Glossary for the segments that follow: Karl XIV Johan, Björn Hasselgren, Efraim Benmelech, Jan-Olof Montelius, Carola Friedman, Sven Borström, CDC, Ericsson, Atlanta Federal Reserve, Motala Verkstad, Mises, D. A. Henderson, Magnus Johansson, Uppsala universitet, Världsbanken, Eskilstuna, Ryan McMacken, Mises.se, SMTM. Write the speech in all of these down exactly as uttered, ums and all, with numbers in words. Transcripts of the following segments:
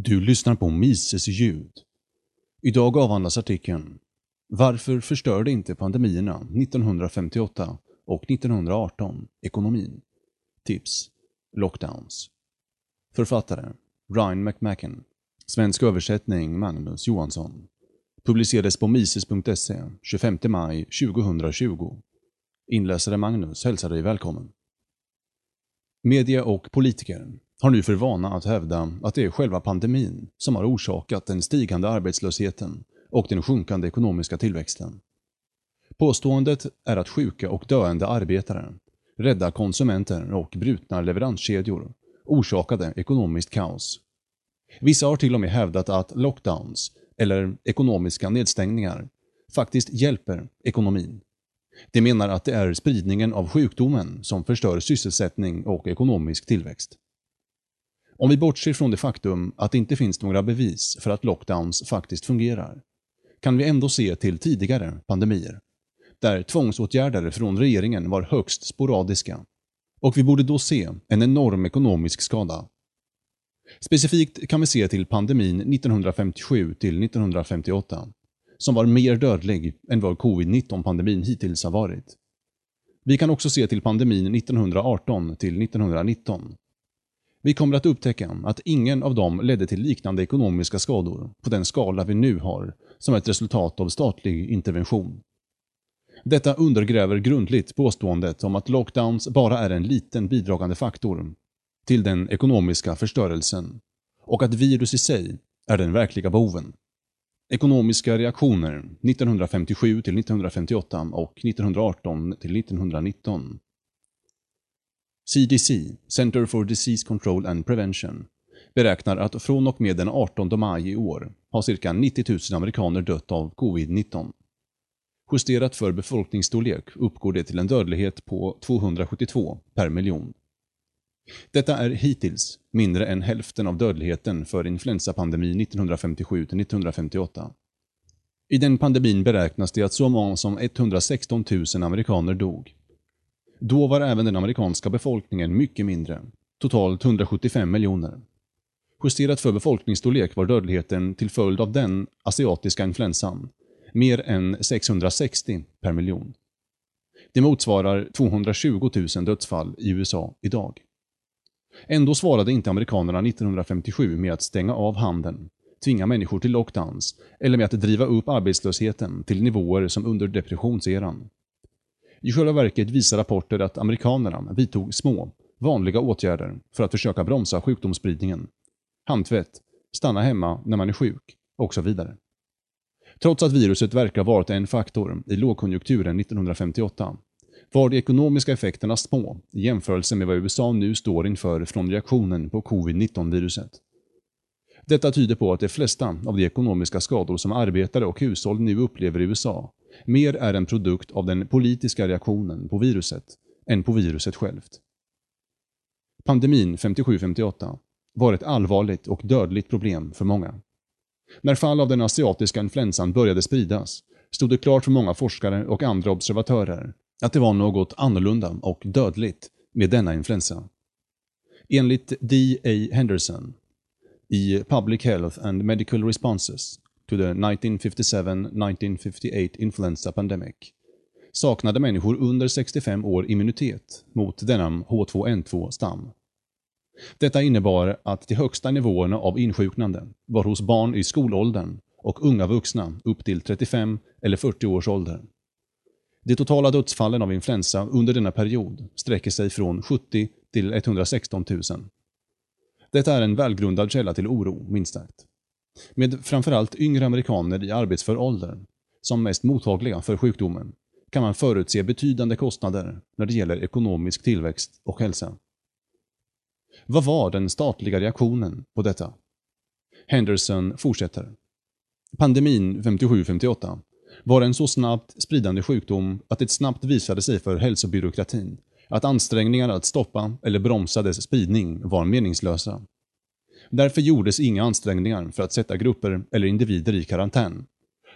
Du lyssnar på Mises ljud. Idag avhandlas artikeln "Varför förstörde inte pandemierna nittonhundrafemtioåtta och nittonhundraarton ekonomin? Tips: Lockdowns". Författare Ryan McMacken. Svensk översättning Magnus Johansson. Publicerades på Mises punkt se tjugofemte maj tjugohundratjugo. Inläsare Magnus hälsar dig välkommen. Media och politiker har nu för vana att hävda att det är själva pandemin som har orsakat den stigande arbetslösheten och den sjunkande ekonomiska tillväxten. Påståendet är att sjuka och döende arbetare, rädda konsumenter och brutna leveranskedjor orsakade ekonomiskt kaos. Vissa har till och med hävdat att lockdowns eller ekonomiska nedstängningar faktiskt hjälper ekonomin. De menar att det är spridningen av sjukdomen som förstör sysselsättning och ekonomisk tillväxt. Om vi bortser från det faktum att det inte finns några bevis för att lockdowns faktiskt fungerar, kan vi ändå se till tidigare pandemier, där tvångsåtgärder från regeringen var högst sporadiska, och vi borde då se en enorm ekonomisk skada. Specifikt kan vi se till pandemin nittonhundrafemtiosju till nittonhundrafemtioåtta, som var mer dödlig än vad covid nitton-pandemin hittills har varit. Vi kan också se till pandemin nittonhundraarton till nittonhundranitton. Vi kommer att upptäcka att ingen av dem ledde till liknande ekonomiska skador på den skala vi nu har som ett resultat av statlig intervention. Detta undergräver grundligt påståendet om att lockdowns bara är en liten bidragande faktor till den ekonomiska förstörelsen och att virus i sig är den verkliga boven. Ekonomiska reaktioner nittonhundrafemtiosju till nittonhundrafemtioåtta och nittonhundraarton till nittonhundranitton. C D C, Center for Disease Control and Prevention, beräknar att från och med den artonde maj i år har cirka nittiotusen amerikaner dött av covid nitton. Justerat för befolkningsstorlek uppgår det till en dödlighet på tvåhundrasjuttiotvå per miljon. Detta är hittills mindre än hälften av dödligheten för influensapandemin nittonhundrafemtiosju till nittonhundrafemtioåtta. I den pandemin beräknas det att så många som etthundrasexton tusen amerikaner dog. Då var även den amerikanska befolkningen mycket mindre, totalt hundrasjuttiofem miljoner. Justerat för befolkningsstorlek var dödligheten till följd av den asiatiska influensan mer än sexhundrasextio per miljon. Det motsvarar tvåhundratjugotusen dödsfall i U S A idag. Ändå svarade inte amerikanerna nittonhundrafemtiosju med att stänga av handeln, tvinga människor till lockdowns eller med att driva upp arbetslösheten till nivåer som under depressionseran. I själva verket visar rapporter att amerikanerna vidtog små, vanliga åtgärder för att försöka bromsa sjukdomsspridningen. Handtvätt, stanna hemma när man är sjuk och så vidare. Trots att viruset verkar varit en faktor i lågkonjunkturen nittonhundrafemtioåtta var de ekonomiska effekterna små i jämförelse med vad U S A nu står inför från reaktionen på covid nitton-viruset. Detta tyder på att de flesta av de ekonomiska skador som arbetare och hushåll nu upplever i U S A mer är en produkt av den politiska reaktionen på viruset än på viruset självt. Pandemin femtiosju femtioåtta var ett allvarligt och dödligt problem för många. När fall av den asiatiska influensan började spridas stod det klart för många forskare och andra observatörer att det var något annorlunda och dödligt med denna influensa. Enligt D. A. Henderson i Public Health and Medical Responses to the nittonhundrafemtiosju nittonhundrafemtioåtta Influenza Pandemic saknade människor under sextiofem år immunitet mot denna H två N två-stam. Detta innebar att de högsta nivåerna av insjuknande var hos barn i skolåldern och unga vuxna upp till trettiofem eller fyrtio års ålder. De totala dödsfallen av influensa under denna period sträcker sig från sjuttio till etthundrasexton tusen. Detta är en välgrundad källa till oro, minst sagt. Med framförallt yngre amerikaner i arbetsför ålder som mest mottagliga för sjukdomen kan man förutse betydande kostnader när det gäller ekonomisk tillväxt och hälsa. Vad var den statliga reaktionen på detta? Henderson fortsätter. Pandemin femtiosju femtioåtta var en så snabbt spridande sjukdom att det snabbt visade sig för hälsobyråkratin att ansträngningar att stoppa eller bromsa dess spridning var meningslösa. Därför gjordes inga ansträngningar för att sätta grupper eller individer i karantän,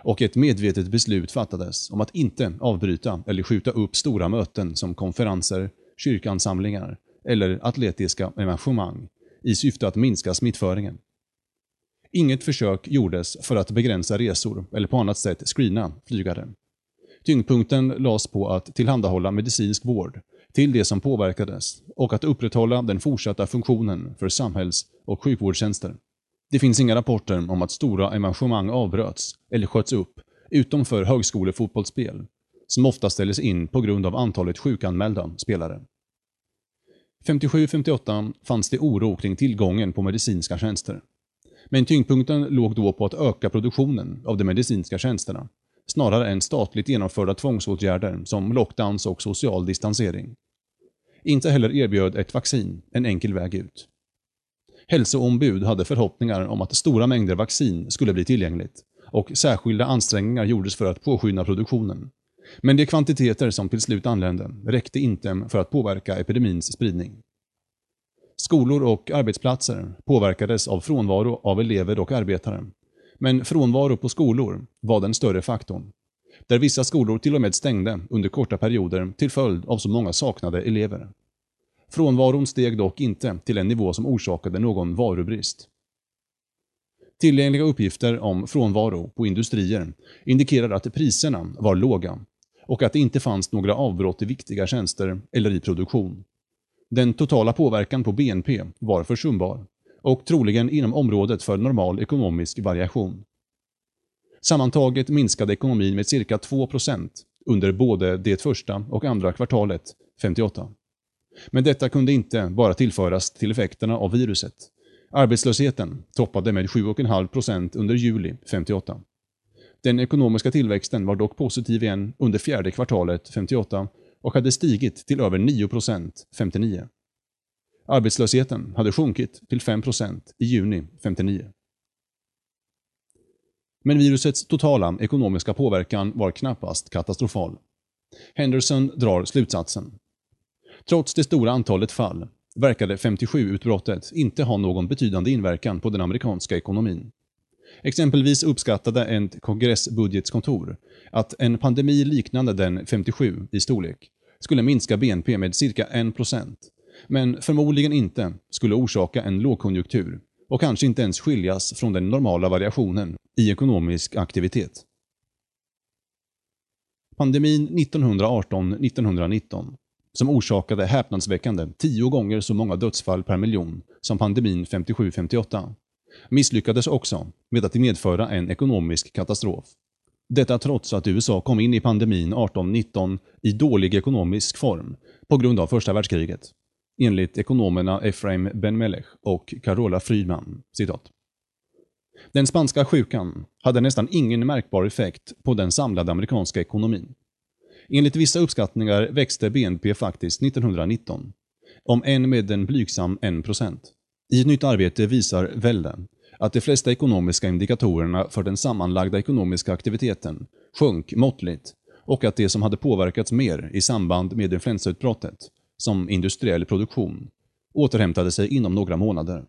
och ett medvetet beslut fattades om att inte avbryta eller skjuta upp stora möten som konferenser, kyrkansamlingar eller atletiska evenemang i syfte att minska smittföringen. Inget försök gjordes för att begränsa resor eller på annat sätt screena flygare. Tyngdpunkten lades på att tillhandahålla medicinsk vård till det som påverkades och att upprätthålla den fortsatta funktionen för samhälls- och sjukvårdstjänster. Det finns inga rapporter om att stora evenemang avbröts eller sköts upp utom för högskolefotbollsspel, som ofta ställdes in på grund av antalet sjukanmälda spelare. femtiosju femtioåtta fanns det oro kring tillgången på medicinska tjänster. Men tyngdpunkten låg då på att öka produktionen av de medicinska tjänsterna, snarare än statligt genomförda tvångsåtgärder som lockdowns och social distansering. Inte heller erbjöd ett vaccin en enkel väg ut. Hälsoombud hade förhoppningar om att stora mängder vaccin skulle bli tillgängligt och särskilda ansträngningar gjordes för att påskynda produktionen. Men de kvantiteter som till slut anlände räckte inte för att påverka epidemins spridning. Skolor och arbetsplatser påverkades av frånvaro av elever och arbetare. Men frånvaro på skolor var den större faktorn, där vissa skolor till och med stängde under korta perioder till följd av så många saknade elever. Frånvaron steg dock inte till en nivå som orsakade någon varubrist. Tillgängliga uppgifter om frånvaro på industrier indikerar att priserna var låga och att det inte fanns några avbrott i viktiga tjänster eller i produktion. Den totala påverkan på B N P var försumbar och troligen inom området för normal ekonomisk variation. Sammantaget minskade ekonomin med cirka två procent under både det första och andra kvartalet femtioåtta. Men detta kunde inte bara tillföras till effekterna av viruset. Arbetslösheten toppade med sju komma fem procent under juli femtioåtta. Den ekonomiska tillväxten var dock positiv igen under fjärde kvartalet femtioåtta och hade stigit till över nio procent femtionio. Arbetslösheten hade sjunkit till fem procent i juni femtionio. Men virusets totala ekonomiska påverkan var knappast katastrofal. Henderson drar slutsatsen. Trots det stora antalet fall verkade femtiosju-utbrottet inte ha någon betydande inverkan på den amerikanska ekonomin. Exempelvis uppskattade ett kongressbudgetskontor att en pandemi liknande den femtiosju i storlek skulle minska B N P med cirka en procent, men förmodligen inte skulle orsaka en lågkonjunktur och kanske inte ens skiljas från den normala variationen i ekonomisk aktivitet. Pandemin nittonhundraarton nittonhundranitton, som orsakade häpnadsväckande tio gånger så många dödsfall per miljon som pandemin femtiosju femtioåtta, misslyckades också med att medföra en ekonomisk katastrof. Detta trots att U S A kom in i pandemin arton nitton i dålig ekonomisk form på grund av första världskriget, enligt ekonomerna Efraim Benmelech och Carola Friedman, citat. Den spanska sjukan hade nästan ingen märkbar effekt på den samlade amerikanska ekonomin. Enligt vissa uppskattningar växte B N P faktiskt nittonhundranitton, om än med en blygsam en procent. I ett nytt arbete visar Welle att de flesta ekonomiska indikatorerna för den sammanlagda ekonomiska aktiviteten sjönk måttligt och att det som hade påverkats mer i samband med influensautbrottet, som industriell produktion, återhämtade sig inom några månader.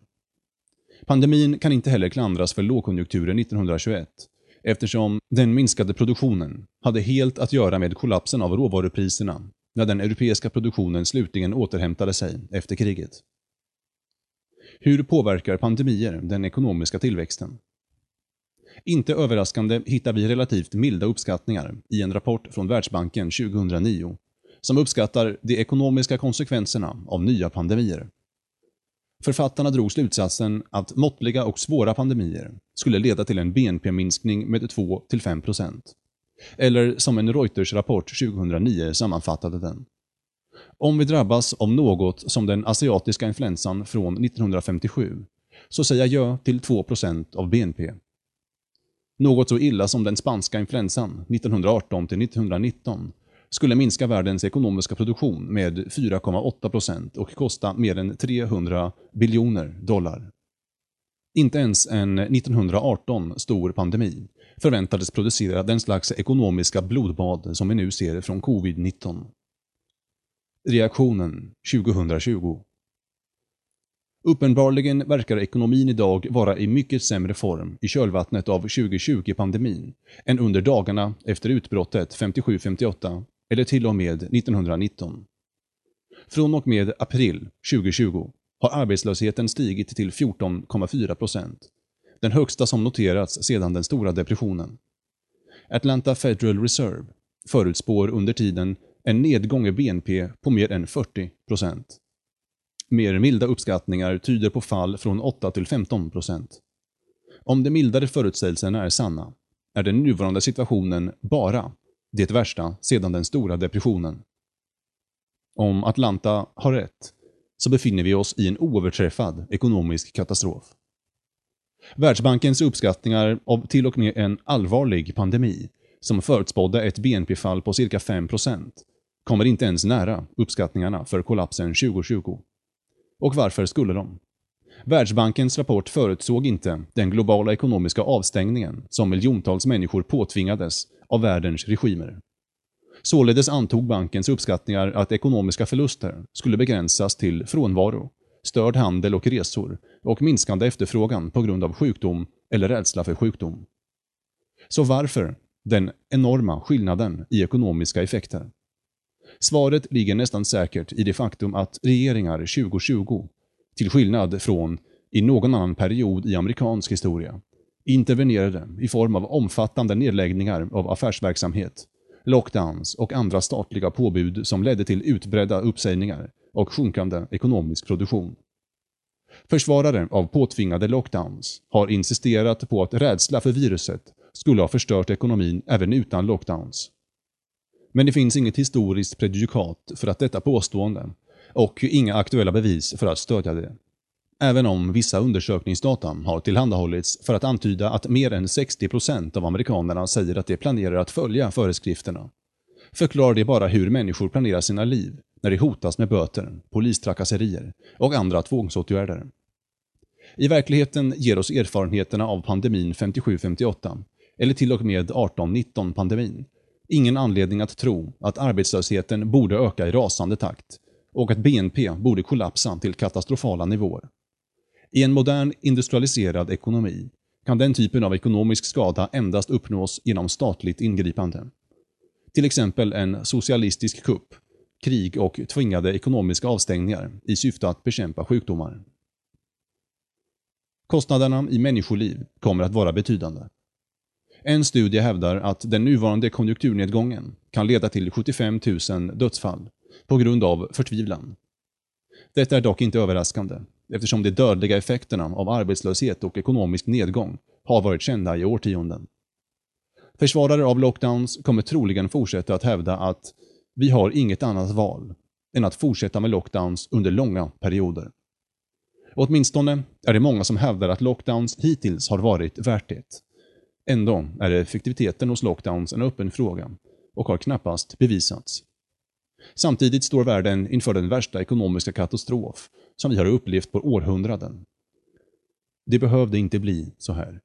Pandemin kan inte heller klandras för lågkonjunkturen nittonhundratjugoett, eftersom den minskade produktionen hade helt att göra med kollapsen av råvarupriserna när den europeiska produktionen slutligen återhämtade sig efter kriget. Hur påverkar pandemier den ekonomiska tillväxten? Inte överraskande hittar vi relativt milda uppskattningar i en rapport från Världsbanken tjugohundranio som uppskattar de ekonomiska konsekvenserna av nya pandemier. Författarna drog slutsatsen att måttliga och svåra pandemier skulle leda till en B N P-minskning med två till fem procent. Eller som en Reuters-rapport tjugohundranio sammanfattade den. Om vi drabbas av något som den asiatiska influensan från nittonhundrafemtiosju så säger jag till två procent av B N P. Något så illa som den spanska influensan nittonhundraarton till nittonhundranitton skulle minska världens ekonomiska produktion med fyra komma åtta procent och kosta mer än trehundra biljoner dollar. Inte ens en nittonhundraarton stor pandemi förväntades producera den slags ekonomiska blodbad som vi nu ser från covid nitton. Reaktionen tjugotjugo. Uppenbarligen verkar ekonomin idag vara i mycket sämre form i kölvattnet av tjugotjugo-pandemin än under dagarna efter utbrottet femtiosju femtioåtta eller till och med nittonhundranitton. Från och med april tjugotjugo har arbetslösheten stigit till fjorton komma fyra procent, den högsta som noterats sedan den stora depressionen. Atlanta Federal Reserve förutspår under tiden en nedgång i B N P på mer än fyrtio procent. Mer milda uppskattningar tyder på fall från åtta till femton procent. Om de mildare förutsägelserna är sanna, är den nuvarande situationen bara det värsta sedan den stora depressionen. Om Atlanta har rätt, så befinner vi oss i en oöverträffad ekonomisk katastrof. Världsbankens uppskattningar av till och med en allvarlig pandemi, som förutspådde ett B N P-fall på cirka fem procent, kommer inte ens nära uppskattningarna för kollapsen tjugo tjugo. Och varför skulle de? Världsbankens rapport förutsåg inte den globala ekonomiska avstängningen som miljontals människor påtvingades av världens regimer. Således antog bankens uppskattningar att ekonomiska förluster skulle begränsas till frånvaro, störd handel och resor och minskande efterfrågan på grund av sjukdom eller rädsla för sjukdom. Så varför den enorma skillnaden i ekonomiska effekter? Svaret ligger nästan säkert i det faktum att regeringar tjugo tjugo, till skillnad från i någon annan period i amerikansk historia, intervenerade i form av omfattande nedläggningar av affärsverksamhet, lockdowns och andra statliga påbud som ledde till utbredda uppsägningar och sjunkande ekonomisk produktion. Försvarare av påtvingade lockdowns har insisterat på att rädsla för viruset skulle ha förstört ekonomin även utan lockdowns. Men det finns inget historiskt prejudikat för att detta påstående och inga aktuella bevis för att stödja det. Även om vissa undersökningsdata har tillhandahållits för att antyda att mer än sextio procent av amerikanerna säger att de planerar att följa föreskrifterna, förklarar det bara hur människor planerar sina liv när de hotas med böter, polistrakasserier och andra tvångsåtgärder. I verkligheten ger oss erfarenheterna av pandemin femtiosju femtioåtta, eller till och med arton nitton-pandemin, ingen anledning att tro att arbetslösheten borde öka i rasande takt och att B N P borde kollapsa till katastrofala nivåer. I en modern industrialiserad ekonomi kan den typen av ekonomisk skada endast uppnås genom statligt ingripande. Till exempel en socialistisk kupp, krig och tvingade ekonomiska avstängningar i syfte att bekämpa sjukdomar. Kostnaderna i människoliv kommer att vara betydande. En studie hävdar att den nuvarande konjunkturnedgången kan leda till sjuttiofem tusen dödsfall på grund av förtvivlan. Detta är dock inte överraskande, eftersom de dödliga effekterna av arbetslöshet och ekonomisk nedgång har varit kända i årtionden. Försvarare av lockdowns kommer troligen fortsätta att hävda att vi har inget annat val än att fortsätta med lockdowns under långa perioder. Och åtminstone är det många som hävdar att lockdowns hittills har varit värt det. Ändå är effektiviteten hos lockdowns en öppen fråga och har knappast bevisats. Samtidigt står världen inför den värsta ekonomiska katastrof som vi har upplevt på århundraden. Det behövde inte bli så här.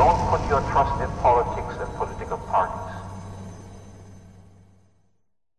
Don't put your trust in politics.